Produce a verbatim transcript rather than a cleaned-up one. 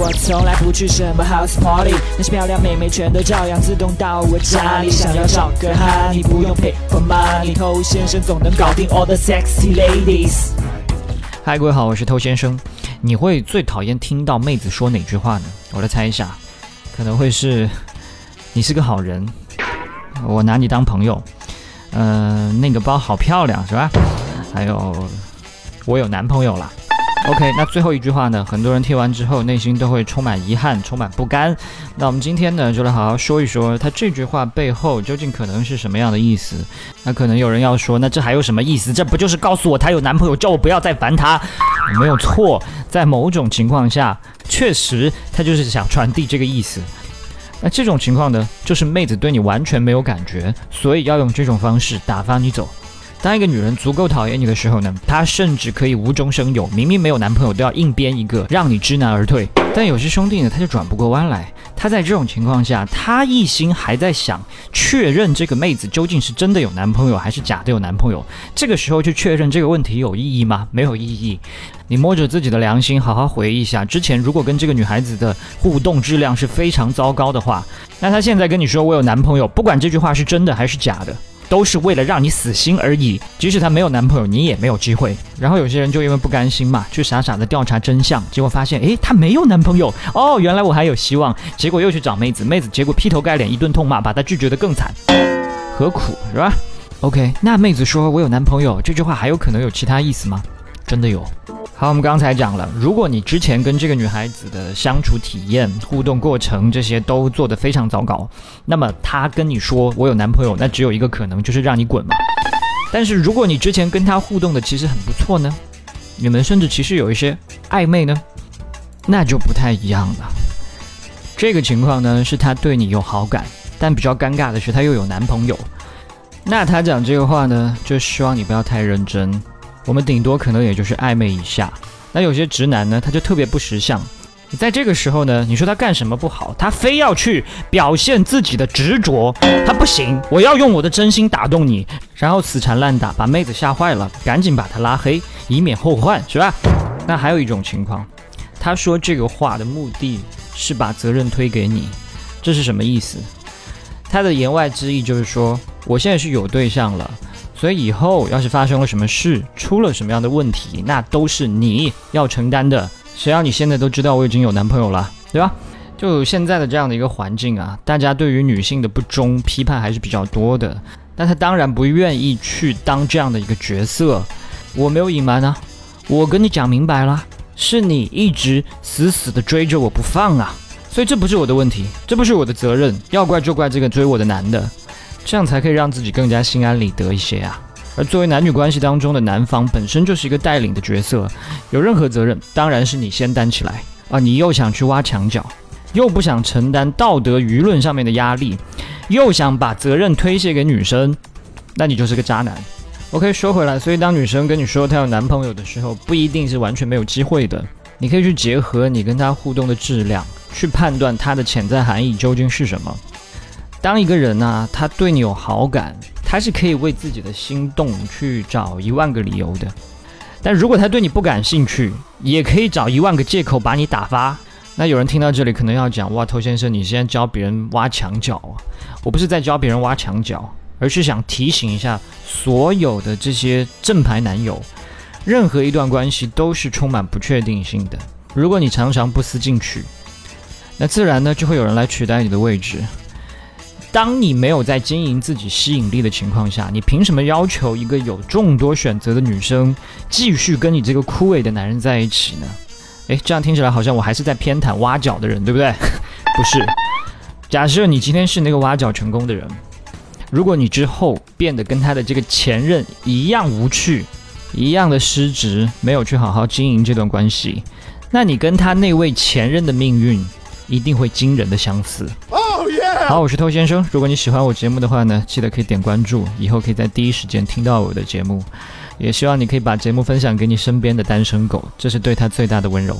我从来不去什么 house party， 那些漂亮妹妹全都照样自动到我家里。想要找个哈，你不用 pay for money， 偷先生总能搞定 all the sexy ladies。 嗨，各位好，我是偷先生。你会最讨厌听到妹子说哪句话呢？我来猜一下，可能会是你是个好人，我拿你当朋友，呃，那个包好漂亮是吧？还有我有男朋友了。OK， 那最后一句话呢，很多人听完之后内心都会充满遗憾，充满不甘。那我们今天呢，就来好好说一说他这句话背后究竟可能是什么样的意思。那可能有人要说，那这还有什么意思？这不就是告诉我他有男朋友，叫我不要再烦他？没有错，在某种情况下，确实他就是想传递这个意思。那这种情况呢，就是妹子对你完全没有感觉，所以要用这种方式打发你走。当一个女人足够讨厌你的时候呢，她甚至可以无中生有，明明没有男朋友都要硬编一个让你知难而退。但有些兄弟呢，他就转不过弯来，他在这种情况下，他一心还在想确认这个妹子究竟是真的有男朋友还是假的有男朋友。这个时候去确认这个问题有意义吗？没有意义。你摸着自己的良心好好回忆一下，之前如果跟这个女孩子的互动质量是非常糟糕的话，那她现在跟你说我有男朋友，不管这句话是真的还是假的，都是为了让你死心而已，即使她没有男朋友，你也没有机会。然后有些人就因为不甘心嘛，去傻傻的调查真相，结果发现，诶，她没有男朋友，哦，原来我还有希望。结果又去找妹子，妹子结果劈头盖脸一顿痛骂，把她拒绝得更惨，何苦是吧 ？OK， 那妹子说我有男朋友这句话还有可能有其他意思吗？真的有。好，我们刚才讲了，如果你之前跟这个女孩子的相处体验、互动过程这些都做得非常糟糕，那么她跟你说我有男朋友，那只有一个可能，就是让你滚嘛。但是如果你之前跟她互动的其实很不错呢，你们甚至其实有一些暧昧呢，那就不太一样了。这个情况呢，是她对你有好感，但比较尴尬的是她又有男朋友。那她讲这个话呢，就希望你不要太认真，我们顶多可能也就是暧昧一下。那有些直男呢，他就特别不识相，在这个时候呢，你说他干什么不好，他非要去表现自己的执着，他不行，我要用我的真心打动你，然后死缠烂打，把妹子吓坏了，赶紧把他拉黑，以免后患，是吧？那还有一种情况，他说这个话的目的是把责任推给你，这是什么意思？他的言外之意就是说，我现在是有对象了，所以以后要是发生了什么事，出了什么样的问题，那都是你要承担的，谁让你现在都知道我已经有男朋友了，对吧？就现在的这样的一个环境啊，大家对于女性的不忠批判还是比较多的，但她当然不愿意去当这样的一个角色。我没有隐瞒啊，我跟你讲明白了，是你一直死死的追着我不放啊，所以这不是我的问题，这不是我的责任，要怪就怪这个追我的男的，这样才可以让自己更加心安理得一些啊。而作为男女关系当中的男方，本身就是一个带领的角色，有任何责任当然是你先担起来啊。你又想去挖墙脚，又不想承担道德舆论上面的压力，又想把责任推卸给女生，那你就是个渣男。 OK， 说回来，所以当女生跟你说她有男朋友的时候，不一定是完全没有机会的，你可以去结合你跟她互动的质量，去判断她的潜在含义究竟是什么。当一个人啊，他对你有好感，他是可以为自己的心动去找一万个理由的，但如果他对你不感兴趣，也可以找一万个借口把你打发。那有人听到这里可能要讲，哇，头先生，你现在教别人挖墙脚啊。我不是在教别人挖墙脚，而是想提醒一下所有的这些正牌男友，任何一段关系都是充满不确定性的，如果你常常不思进取，那自然呢就会有人来取代你的位置。当你没有在经营自己吸引力的情况下，你凭什么要求一个有众多选择的女生继续跟你这个枯萎的男人在一起呢？诶，这样听起来好像我还是在偏袒挖角的人，对不对？不是。假设你今天是那个挖角成功的人，如果你之后变得跟他的这个前任一样无趣，一样的失职，没有去好好经营这段关系，那你跟他那位前任的命运一定会惊人的相似。好，我是偷先生，如果你喜欢我节目的话呢，记得可以点关注，以后可以在第一时间听到我的节目，也希望你可以把节目分享给你身边的单身狗，这是对他最大的温柔。